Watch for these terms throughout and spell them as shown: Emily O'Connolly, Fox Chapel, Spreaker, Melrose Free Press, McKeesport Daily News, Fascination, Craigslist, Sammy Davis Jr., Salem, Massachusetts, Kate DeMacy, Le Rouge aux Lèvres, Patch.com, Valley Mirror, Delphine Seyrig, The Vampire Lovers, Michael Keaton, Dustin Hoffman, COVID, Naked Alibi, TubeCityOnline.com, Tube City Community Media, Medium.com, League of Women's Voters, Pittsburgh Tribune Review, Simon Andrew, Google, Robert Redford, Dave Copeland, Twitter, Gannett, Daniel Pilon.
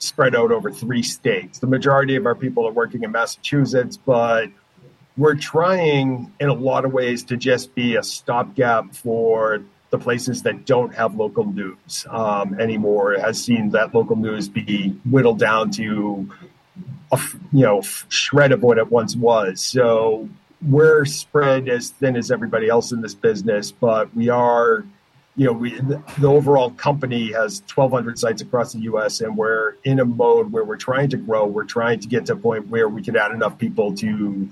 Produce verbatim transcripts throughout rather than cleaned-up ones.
spread out over three states. The majority of our people are working in Massachusetts, but we're trying in a lot of ways to just be a stopgap for the places that don't have local news um, anymore. It has seen that local news be whittled down to a you know shred of what it once was. So we're spread as thin as everybody else in this business, but we are, you know, we, the overall company has twelve hundred sites across the U S, and we're in a mode where we're trying to grow. We're trying to get to a point where we can add enough people to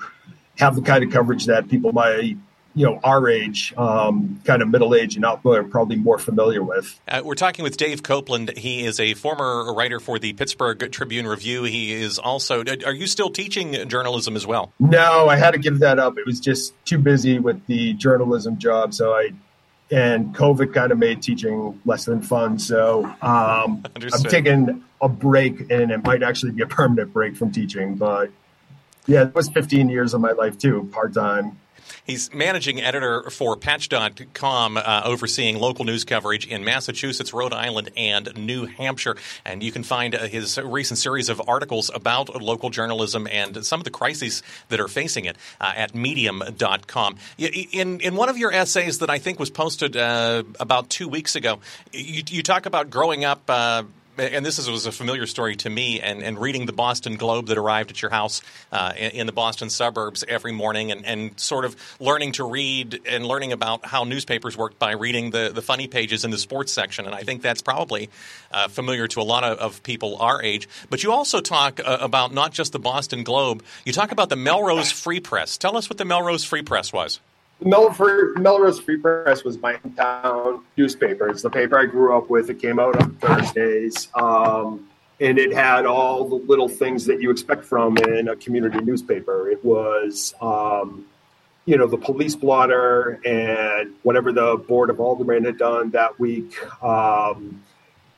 have the kind of coverage that people my, you know, our age, um, kind of middle age and up, are probably more familiar with. Uh, we're talking with Dave Copeland. He is a former writer for the Pittsburgh Tribune Review. He is also – are you still teaching journalism as well? No, I had to give that up. It was just too busy with the journalism job, so I – and COVID kind of made teaching less than fun. So um, I'm taking a break, and it might actually be a permanent break from teaching, but – yeah, it was fifteen years of my life, too, part-time. He's managing editor for Patch dot com, uh, overseeing local news coverage in Massachusetts, Rhode Island, and New Hampshire. And you can find uh, his recent series of articles about local journalism and some of the crises that are facing it uh, at Medium dot com. In, in one of your essays that I think was posted uh, about two weeks ago, you, you talk about growing up uh, – and this is, was a familiar story to me, and, and reading the Boston Globe that arrived at your house uh, in, in the Boston suburbs every morning, and, and sort of learning to read and learning about how newspapers worked by reading the, the funny pages in the sports section. And I think that's probably uh, familiar to a lot of, of people our age. But you also talk uh, about not just the Boston Globe. You talk about the Melrose Free Press. Tell us what the Melrose Free Press was. Melrose, Melrose Free Press was my town newspaper. It's the paper I grew up with. It came out on Thursdays, um, and it had all the little things that you expect from in a community newspaper. It was, um, you know, the police blotter and whatever the Board of Aldermen had done that week, um,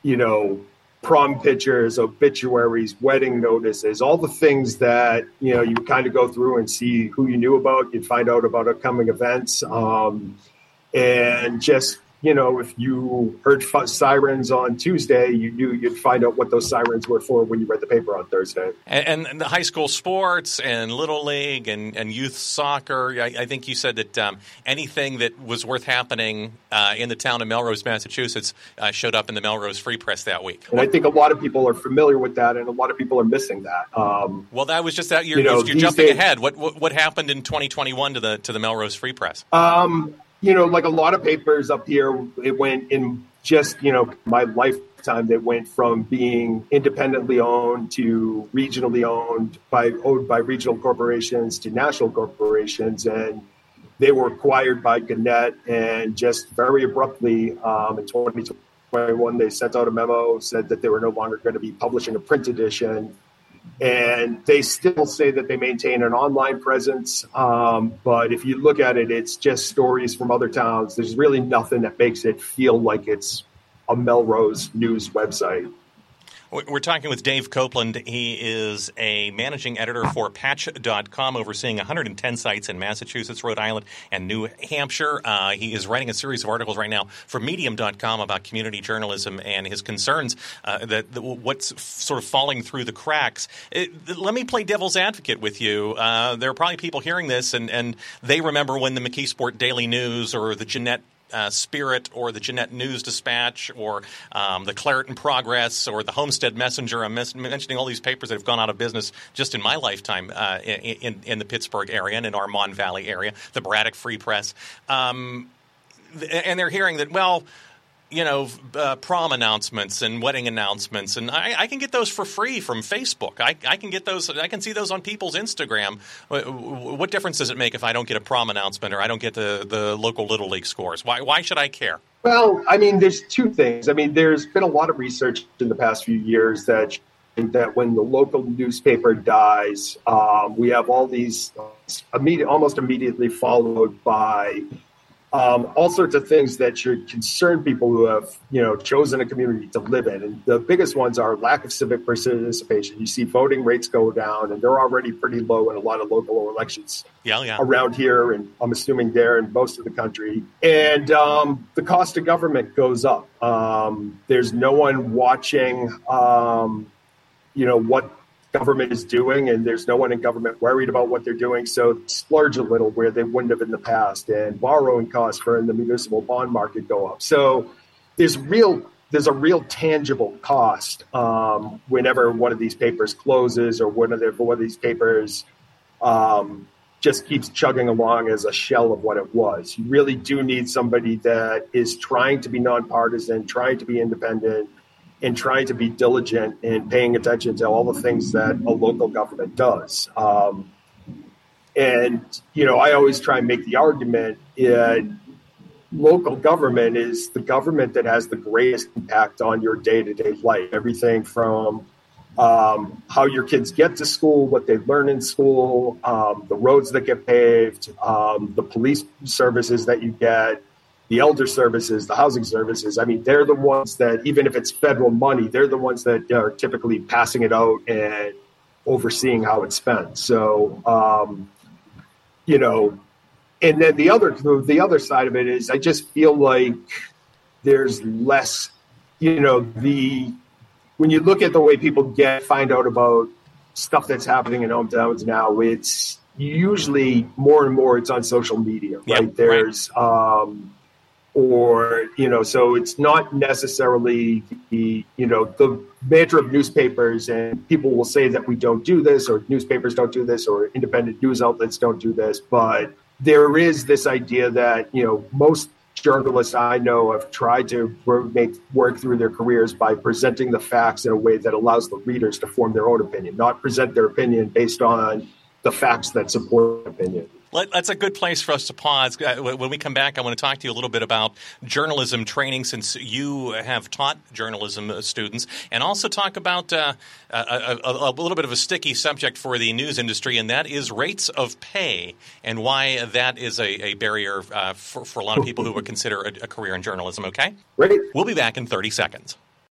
you know, prom pictures, obituaries, wedding notices, all the things that, you know, you kind of go through and see who you knew about. You'd find out about upcoming events. Um, and just, you know, if you heard sirens on Tuesday, you knew you'd find out what those sirens were for when you read the paper on Thursday. And, and the high school sports and Little League and, and youth soccer. I, I think you said that um, anything that was worth happening uh, in the town of Melrose, Massachusetts, uh, showed up in the Melrose Free Press that week. And I think a lot of people are familiar with that, and a lot of people are missing that. Um, well, that was just that you're, you know, you're jumping days, ahead. What, what what happened in twenty twenty-one to the to the Melrose Free Press? Um. You know, like a lot of papers up here, it went in just, you know, my lifetime, they went from being independently owned to regionally owned by owned by regional corporations to national corporations. And they were acquired by Gannett. And just very abruptly um, in twenty twenty-one, they sent out a memo, said that they were no longer going to be publishing a print edition. And they still say that they maintain an online presence. Um, but if you look at it, it's just stories from other towns. There's really nothing that makes it feel like it's a Melrose news website. We're talking with Dave Copeland. He is a managing editor for Patch dot com, overseeing one hundred ten sites in Massachusetts, Rhode Island, and New Hampshire. Uh, he is writing a series of articles right now for Medium dot com about community journalism and his concerns uh, that, that what's f- sort of falling through the cracks. It, let me play devil's advocate with you. Uh, there are probably people hearing this, and, and they remember when the McKeesport Daily News or the Gannett Uh, Spirit or the Gannett News Dispatch or um, the Claret and Progress or the Homestead Messenger. I'm mes- mentioning all these papers that have gone out of business just in my lifetime uh, in, in the Pittsburgh area and in Armonde Valley area, the Braddock Free Press. Um, th- and they're hearing that, well, you know, uh, prom announcements and wedding announcements. And I, I can get those for free from Facebook. I, I can get those. I can see those on people's Instagram. What, what difference does it make if I don't get a prom announcement or I don't get the, the local Little League scores? Why, why should I care? Well, I mean, there's two things. I mean, there's been a lot of research in the past few years that that when the local newspaper dies, um, we have all these immediate, almost immediately followed by Um, all sorts of things that should concern people who have, you know, chosen a community to live in. And the biggest ones are lack of civic participation. You see voting rates go down, and they're already pretty low in a lot of local elections yeah, yeah. around here, and I'm assuming there in most of the country. And um, the cost of government goes up. Um, there's no one watching, um, you know, what government is doing, and there's no one in government worried about what they're doing, so splurge a little where they wouldn't have in the past, and borrowing costs for in the municipal bond market go up. So there's real there's a real tangible cost um, whenever one of these papers closes or one of, the, one of these papers um, just keeps chugging along as a shell of what it was. You really do need somebody that is trying to be nonpartisan, trying to be independent, and trying to be diligent and paying attention to all the things that a local government does. Um, and, you know, I always try and make the argument that local government is the government that has the greatest impact on your day-to-day life. Everything from um, how your kids get to school, what they learn in school, um, the roads that get paved, um, the police services that you get, the elder services, the housing services. I mean, they're the ones that, even if it's federal money, they're the ones that are typically passing it out and overseeing how it's spent. So, um, you know, and then the other the other side of it is I just feel like there's less, you know, the when you look at the way people get find out about stuff that's happening in hometowns now, it's usually more and more it's on social media, right? Yep, there's right. Um, or, you know, so it's not necessarily the, you know, the mantra of newspapers, and people will say that we don't do this, or newspapers don't do this, or independent news outlets don't do this. But there is this idea that, you know, most journalists I know have tried to make work through their careers by presenting the facts in a way that allows the readers to form their own opinion, not present their opinion based on the facts that support opinion. That's a good place for us to pause. When we come back, I want to talk to you a little bit about journalism training, since you have taught journalism students, and also talk about uh, a, a, a little bit of a sticky subject for the news industry, and that is rates of pay and why that is a, a barrier uh, for, for a lot of people who would consider a, a career in journalism, okay? Right. We'll be back in thirty seconds.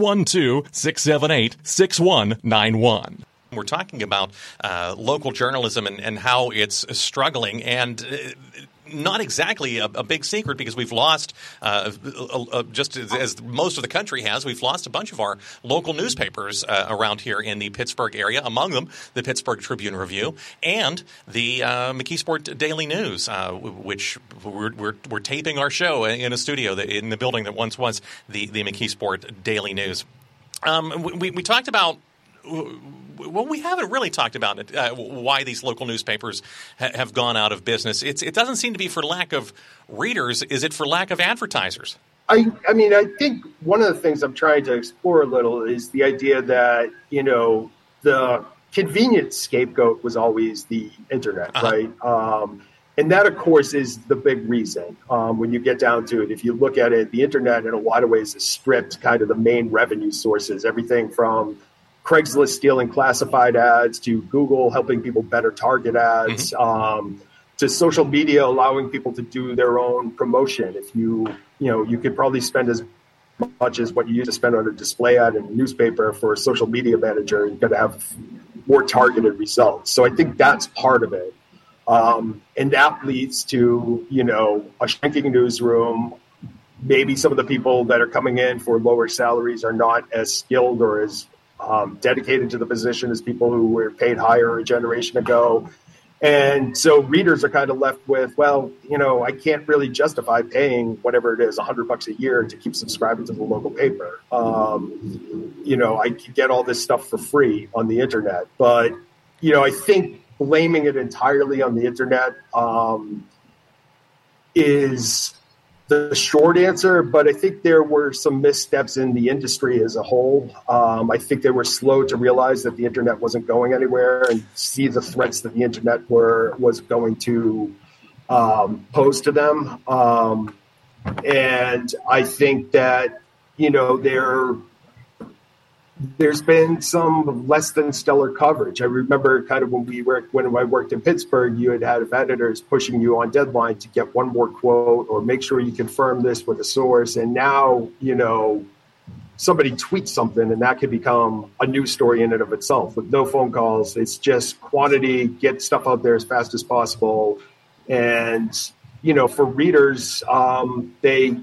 one two, six seven eight, six one nine one. We're talking about uh, local journalism and, and how it's struggling, and uh, not exactly a, a big secret, because we've lost, uh, a, a, just as, as most of the country has, we've lost a bunch of our local newspapers uh, around here in the Pittsburgh area, among them the Pittsburgh Tribune Review and the uh, McKeesport Daily News, uh, which we're, we're, we're taping our show in a studio that, in the building that once was the, the McKeesport Daily News. Um, we, we talked about Well, we haven't really talked about it, uh, why these local newspapers ha- have gone out of business. It's, it doesn't seem to be for lack of readers. Is it for lack of advertisers? I, I mean, I think one of the things I'm trying to explore a little is the idea that, you know, the convenient scapegoat was always the internet, uh-huh. right? Um, and that, of course, is the big reason um, when you get down to it. If you look at it, the internet in a lot of ways has stripped kind of the main revenue sources, everything from Craigslist stealing classified ads to Google helping people better target ads, mm-hmm. um, to social media allowing people to do their own promotion. If you, you know, you could probably spend as much as what you used to spend on a display ad in a newspaper for a social media manager, you're going to have more targeted results. So I think that's part of it. Um, and that leads to, you know, a shrinking newsroom. Maybe some of the people that are coming in for lower salaries are not as skilled or as Um, dedicated to the position as people who were paid higher a generation ago. And so readers are kind of left with, well, you know, I can't really justify paying whatever it is, a hundred bucks a year to keep subscribing to the local paper. Um, you know, I could get all this stuff for free on the internet, but, you know, I think blaming it entirely on the internet um, is the short answer, but I think there were some missteps in the industry as a whole. Um, I think they were slow to realize that the internet wasn't going anywhere and see the threats that the internet were was going to um, pose to them. Um, and I think that, you know, there there's been some less than stellar coverage. I remember kind of when we worked, when I worked in Pittsburgh, you had had editors pushing you on deadline to get one more quote or make sure you confirm this with a source. And now, you know, somebody tweets something and that could become a news story in and of itself with no phone calls. It's just quantity, get stuff out there as fast as possible. And, you know, for readers, um, they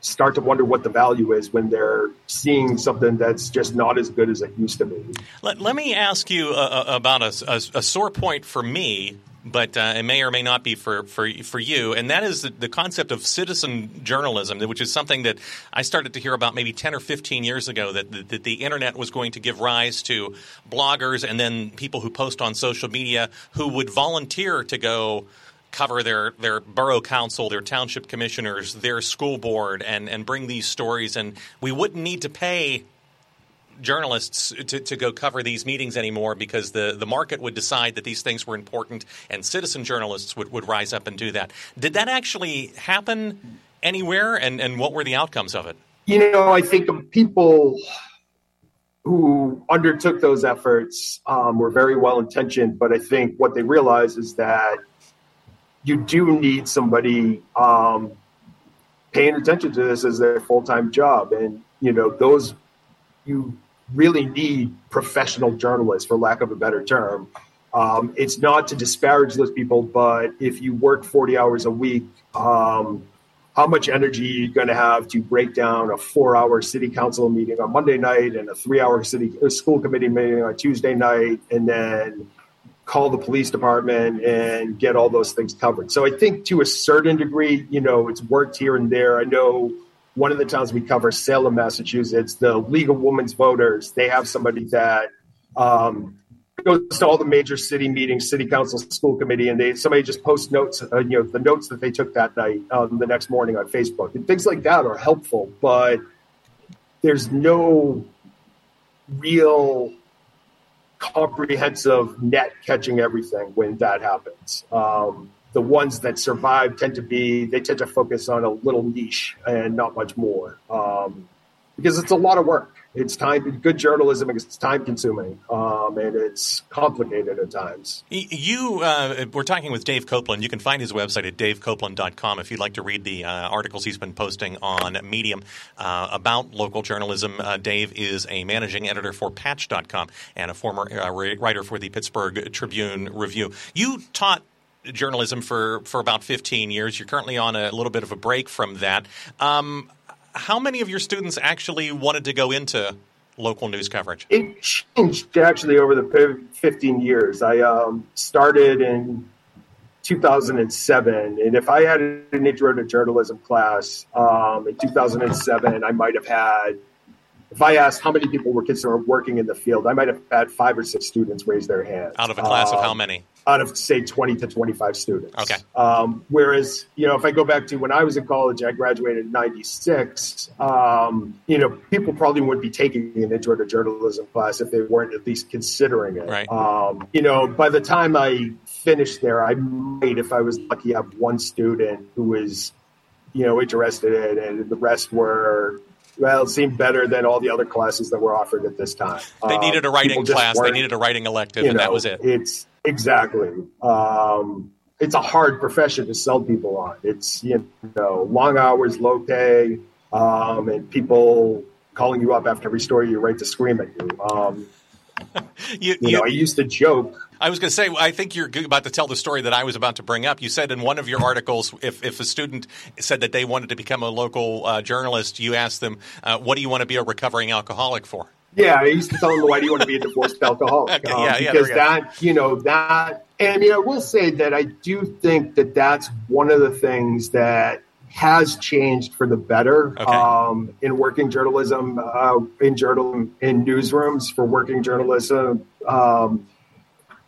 start to wonder what the value is when they're seeing something that's just not as good as it used to be. Let, let me ask you uh, about a, a, a sore point for me, but uh, it may or may not be for, for, for you, and that is the, the concept of citizen journalism, which is something that I started to hear about maybe ten or fifteen years ago, that, that, that the internet was going to give rise to bloggers and then people who post on social media who would volunteer to go cover their, their borough council, their township commissioners, their school board, and, and bring these stories. And we wouldn't need to pay journalists to, to go cover these meetings anymore, because the, the market would decide that these things were important and citizen journalists would, would rise up and do that. Did that actually happen anywhere? And, and what were the outcomes of it? You know, I think the people who undertook those efforts um, were very well-intentioned, but I think what they realized is that you do need somebody um, paying attention to this as their full-time job. And, you know, those, you really need professional journalists, for lack of a better term. Um, it's not to disparage those people, but if you work forty hours a week, um, how much energy are you going to have to break down a four-hour city council meeting on Monday night and a three-hour city uh, school committee meeting on Tuesday night, and then call the police department and get all those things covered? So I think to a certain degree, you know, it's worked here and there. I know one of the towns we cover, Salem, Massachusetts, the League of Women's Voters, they have somebody that um, goes to all the major city meetings, city council, school committee, and they somebody just posts notes, uh, you know, the notes that they took that night um, the next morning on Facebook. And things like that are helpful, but there's no real comprehensive net catching everything when that happens. Um, the ones that survive tend to be, they tend to focus on a little niche and not much more, um, because it's a lot of work. It's time, good journalism, it's time consuming, um, and it's complicated at times. You uh, we're talking with Dave Copeland. You can find his website at dave copeland dot com if you'd like to read the uh, articles he's been posting on Medium uh, about local journalism. Uh, Dave is a managing editor for Patch dot com and a former uh, writer for the Pittsburgh Tribune Review. You taught journalism for, for about fifteen years. You're currently on a little bit of a break from that. Um, how many of your students actually wanted to go into local news coverage? It changed actually over the fifteen years. I um, started in two thousand seven, and if I had an intro to journalism class um, in two thousand seven, I might have had, if I asked how many people were considered working in the field, I might have had five or six students raise their hands. Out of a class um, of how many? Out of, say, twenty to twenty-five students. Okay. Um, whereas, you know, if I go back to when I was in college, I graduated in ninety-six, um, you know, people probably wouldn't be taking an intro to journalism class if they weren't at least considering it. Right. Um, you know, by the time I finished there, I might, if I was lucky, have one student who was, you know, interested in it, and the rest were, well, it seemed better than all the other classes that were offered at this time. They um, needed a writing class. They needed a writing elective, you know, and that was it. It's exactly. Um, it's a hard profession to sell people on. It's, you know, long hours, low pay, um, and people calling you up after every story you write to scream at you. Um, you, you, you know, I used to joke. I was going to say, I think you're about to tell the story that I was about to bring up. You said in one of your articles, if, if a student said that they wanted to become a local uh, journalist, you asked them, uh, what do you want to be a recovering alcoholic for? Yeah, I used to tell them, why do you want to be a divorced alcoholic? Okay, um, yeah, yeah, because that, you know, that, and you know, I will say that I do think that that's one of the things that has changed for the better, okay. um, in working journalism, uh, in journalism, in newsrooms for working journalism, um,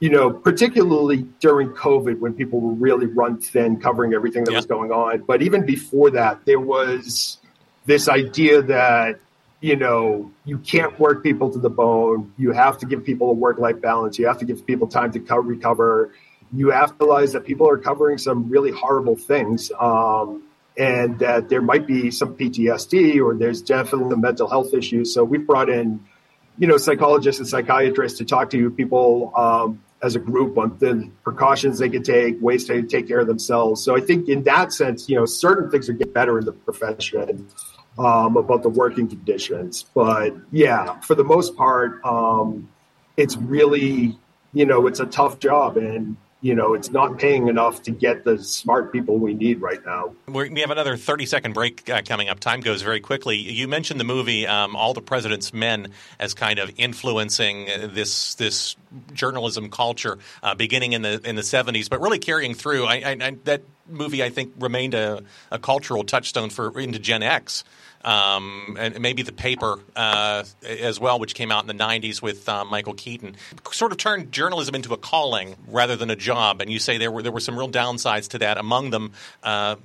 you know, particularly during COVID when people were really run thin covering everything that yeah. was going on. But even before that, there was this idea that, you know, you can't work people to the bone. You have to give people a work-life balance. You have to give people time to co- recover. You have to realize that people are covering some really horrible things, um, and that there might be some P T S D, or there's definitely mental health issues. So we brought in, you know, psychologists and psychiatrists to talk to people um, as a group on the precautions they could take, ways to take care of themselves. So I think in that sense, you know, certain things would get better in the profession um, about the working conditions. But yeah, for the most part, um, it's really, you know, it's a tough job, and, you know, it's not paying enough to get the smart people we need right now. We're, we have another thirty-second break uh, coming up. Time goes very quickly. You mentioned the movie um, All the President's Men as kind of influencing this this journalism culture uh, beginning in the in the seventies, but really carrying through. I, I, I, that movie, I think, remained a, a cultural touchstone for into Gen X. Um, and maybe The Paper uh, as well, which came out in the nineties with uh, Michael Keaton, sort of turned journalism into a calling rather than a job. And you say there were there were some real downsides to that, among them uh,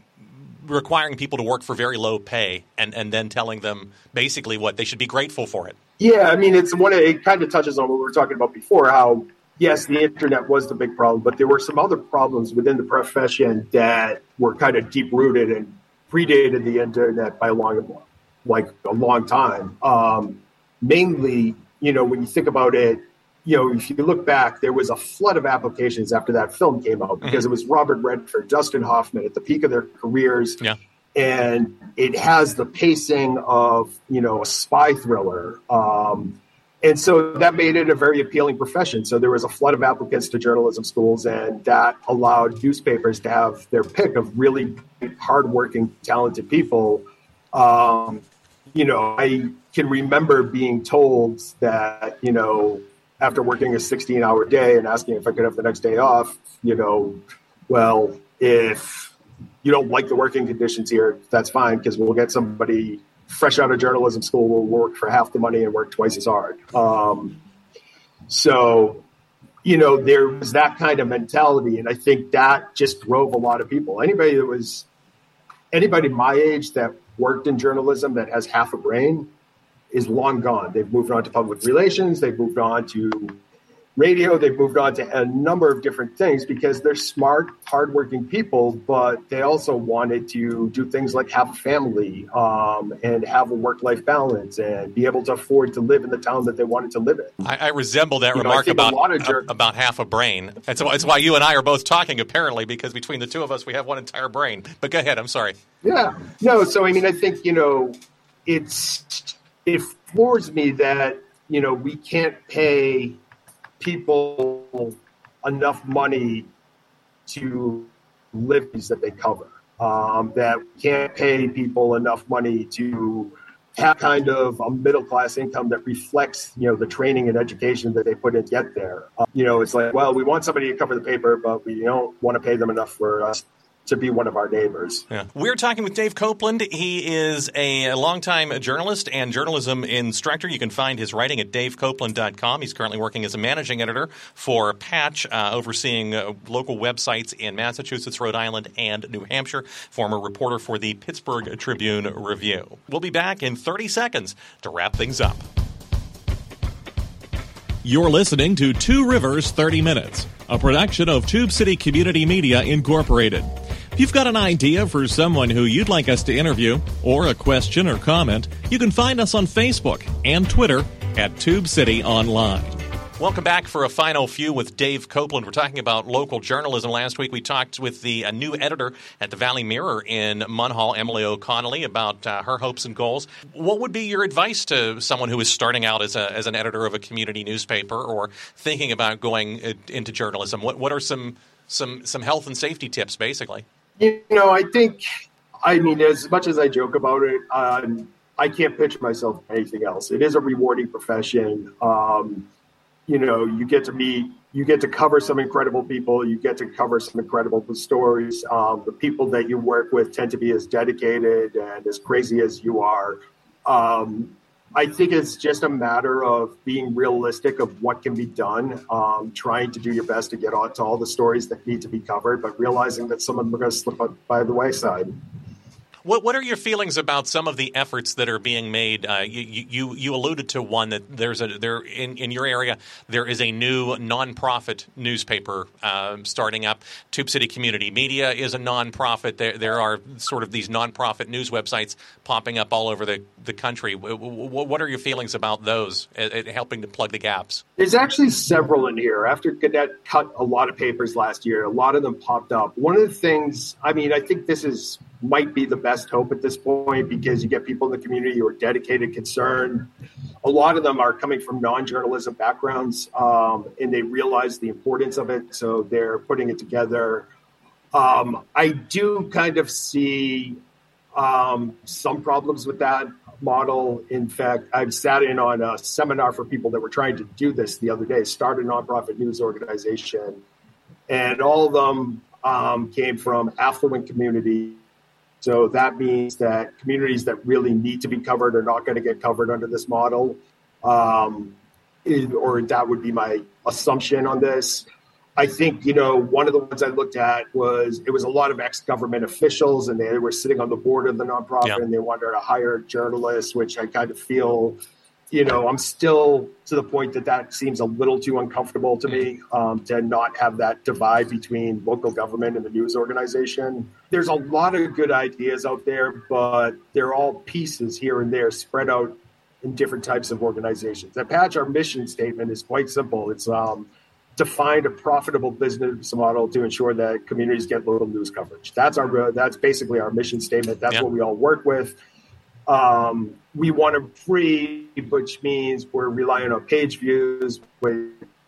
requiring people to work for very low pay and, and then telling them basically what they should be grateful for it. Yeah, I mean, it's one. Of, it kind of touches on what we were talking about before, how, yes, the internet was the big problem, but there were some other problems within the profession that were kind of deep-rooted and predated the internet by long, like a long time. Um, mainly, you know, when you think about it, you know, if you look back, there was a flood of applications after that film came out because mm-hmm. it was Robert Redford, Dustin Hoffman at the peak of their careers. Yeah. and it has the pacing of, you know, a spy thriller. Um, and so that made it a very appealing profession. So there was a flood of applicants to journalism schools, and that allowed newspapers to have their pick of really hardworking, talented people. Um, you know, I can remember being told that, you know, after working a sixteen hour day and asking if I could have the next day off, you know, well, if you don't like the working conditions here, that's fine, because we'll get somebody fresh out of journalism school will work for half the money and work twice as hard. Um, so, you know, there was that kind of mentality. And I think that just drove a lot of people. Anybody that was, anybody my age that worked in journalism that has half a brain is long gone. They've moved on to public relations. They've moved on to radio. They've moved on to a number of different things because they're smart, hardworking people, but they also wanted to do things like have a family um, and have a work-life balance and be able to afford to live in the town that they wanted to live in. I, I resemble that you remark know, about jer- about half a brain. It's, it's why you and I are both talking, apparently, because between the two of us, we have one entire brain. But go ahead. I'm sorry. Yeah. No, so, I mean, I think, you know, it's it floors me that, you know, we can't pay – people enough money to live that they cover, um, that can't pay people enough money to have kind of a middle-class income that reflects, you know, the training and education that they put in to get there. Uh, you know, it's like, well, we want somebody to cover the paper, but we don't want to pay them enough for us to be one of our neighbors. Yeah. We're talking with Dave Copeland. He is a longtime journalist and journalism instructor. You can find his writing at dave copeland dot com. He's currently working as a managing editor for Patch, uh, overseeing uh, local websites in Massachusetts, Rhode Island, and New Hampshire. Former reporter for the Pittsburgh Tribune Review. We'll be back in thirty seconds to wrap things up. You're listening to Two Rivers thirty minutes, a production of Tube City Community Media, Incorporated. If you've got an idea for someone who you'd like us to interview, or a question or comment, you can find us on Facebook and Twitter at Tube City Online. Welcome back for a final few with Dave Copeland. We're talking about local journalism. Last week we talked with the a new editor at the Valley Mirror in Munhall, Emily O'Connolly, about uh, her hopes and goals. What would be your advice to someone who is starting out as, a, as an editor of a community newspaper or thinking about going into journalism? What what are some some some health and safety tips, basically? You know, I think, I mean, as much as I joke about it, um, I can't picture myself anything else. It is a rewarding profession. Um You know, you get to meet, you get to cover some incredible people. You get to cover some incredible stories. Um, the people that you work with tend to be as dedicated and as crazy as you are. Um, I think it's just a matter of being realistic of what can be done, um, trying to do your best to get on to all the stories that need to be covered, but realizing that some of them are going to slip up by the wayside. What what are your feelings about some of the efforts that are being made? Uh, you, you you alluded to one that there's a there in, in your area. There is a new nonprofit newspaper uh, starting up. Tube City Community Media is a nonprofit. There there are sort of these nonprofit news websites popping up all over the, the country. What, what are your feelings about those at, at helping to plug the gaps? There's actually several in here. After Gannett cut a lot of papers last year, a lot of them popped up. One of the things, I mean, I think this is might be the best hope at this point because you get people in the community who are dedicated, concerned. A lot of them are coming from non-journalism backgrounds, um, and they realize the importance of it, so they're putting it together. Um, I do kind of see um, some problems with that model. In fact, I've sat in on a seminar for people that were trying to do this the other day, start a nonprofit news organization, and all of them um, came from affluent communities. So that means that communities that really need to be covered are not going to get covered under this model, um, it, or that would be my assumption on this. I think, you know, one of the ones I looked at was it was a lot of ex-government officials, and they were sitting on the board of the nonprofit, yeah. and they wanted to hire journalists, which I kind of feel, you know, I'm still to the point that that seems a little too uncomfortable to me um, to not have that divide between local government and the news organization. There's a lot of good ideas out there, but they're all pieces here and there spread out in different types of organizations. At Patch, our mission statement is quite simple. It's um, define a profitable business model to ensure that communities get local news coverage. That's our, that's basically our mission statement. That's yeah. what we all work with. Um, we want to free, which means we're relying on page views, which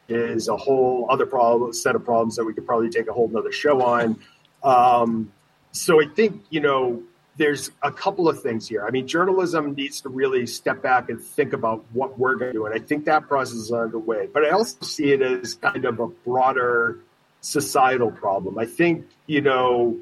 is a whole other problem, set of problems that we could probably take a whole nother show on. Um, so I think, you know, there's a couple of things here. I mean, journalism needs to really step back and think about what we're going to do. And I think that process is underway. But I also see it as kind of a broader societal problem. I think, you know,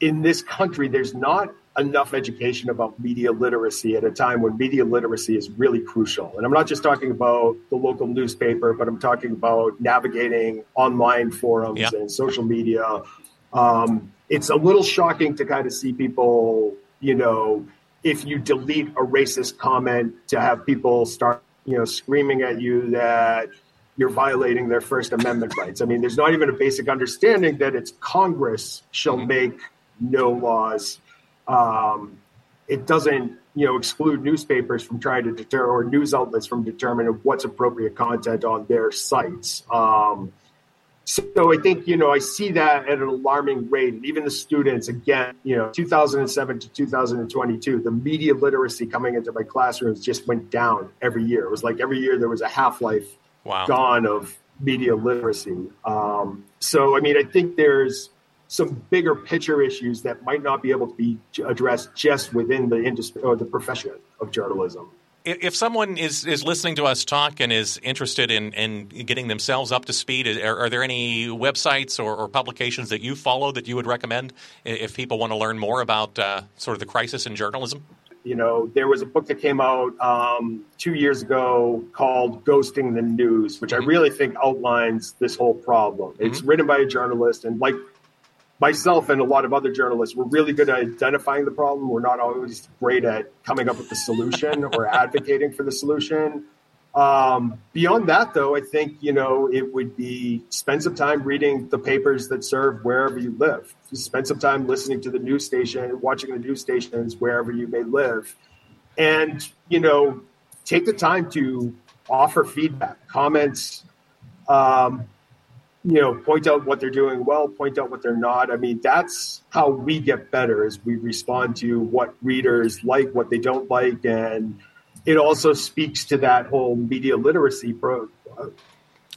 in this country, there's not enough education about media literacy at a time when media literacy is really crucial. And I'm not just talking about the local newspaper, but I'm talking about navigating online forums yeah. and social media. Um, it's a little shocking to kind of see people, you know, if you delete a racist comment, to have people start, you know, screaming at you that you're violating their First Amendment rights. I mean, there's not even a basic understanding that it's Congress shall make no laws. Um, it doesn't, you know, exclude newspapers from trying to deter or news outlets from determining what's appropriate content on their sites. Um, so I think, you know, I see that at an alarming rate. And even the students, again, you know, two thousand seven to two thousand twenty-two, the media literacy coming into my classrooms just went down every year. It was like every year there was a half-life wow. gone of media literacy. Um, so, I mean, I think there's some bigger picture issues that might not be able to be addressed just within the industry or the profession of journalism. If someone is, is listening to us talk and is interested in, in getting themselves up to speed, are, are there any websites or, or publications that you follow that you would recommend if people want to learn more about uh, sort of the crisis in journalism? You know, there was a book that came out um, two years ago called Ghosting the News, which I really think outlines this whole problem. It's mm-hmm. written by a journalist, and like myself and a lot of other journalists, we're really good at identifying the problem. We're not always great at coming up with the solution or advocating for the solution. Um, beyond that, though, I think, you know, it would be spend some time reading the papers that serve wherever you live. Spend some time listening to the news station, watching the news stations wherever you may live. And, you know, take the time to offer feedback, comments, um, you know, point out what they're doing well, point out what they're not. I mean, that's how we get better, is we respond to what readers like, what they don't like. And it also speaks to that whole media literacy pro-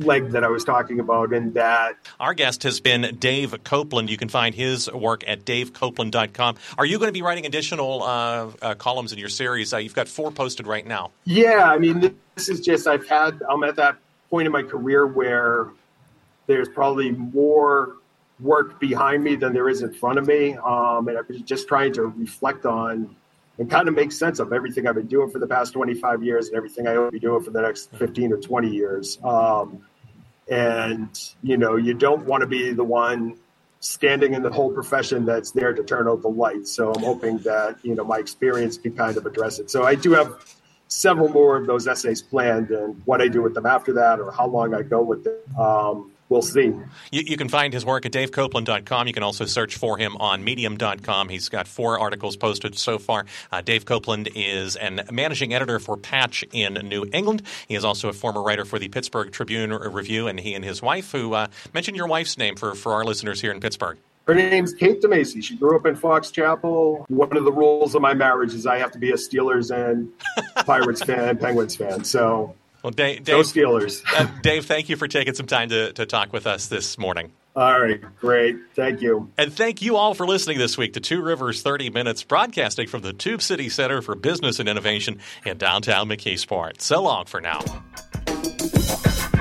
leg that I was talking about. And that our guest has been Dave Copeland. You can find his work at dave copeland dot com. Are you going to be writing additional uh, uh, columns in your series? Uh, you've got four posted right now. Yeah, I mean, this is just, I've had, I'm at that point in my career where there's probably more work behind me than there is in front of me. Um, and I've been just trying to reflect on and kind of make sense of everything I've been doing for the past twenty-five years and everything I will be doing for the next fifteen or twenty years. Um, and, you know, you don't want to be the one standing in the whole profession that's there to turn out the lights. So I'm hoping that, you know, my experience can kind of address it. So I do have several more of those essays planned, and what I do with them after that or how long I go with them, Um, we'll see. You, you can find his work at dave copeland dot com. You can also search for him on medium dot com. He's got four articles posted so far. Uh, Dave Copeland is an managing editor for Patch in New England. He is also a former writer for the Pittsburgh Tribune Review, and he and his wife, who uh, mentioned your wife's name for, for our listeners here in Pittsburgh. Her name's Kate DeMacy. She grew up in Fox Chapel. One of the rules of my marriage is I have to be a Steelers and Pirates fan and Penguins fan. So... Well, Dave, Dave, no Steelers. uh, Dave, thank you for taking some time to, to talk with us this morning. All right, great. Thank you. And thank you all for listening this week to Two Rivers thirty Minutes, broadcasting from the Tube City Center for Business and Innovation in downtown McKeesport. So long for now.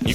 You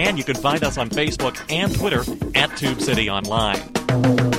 and you can find us on Facebook and Twitter at Tube City Online.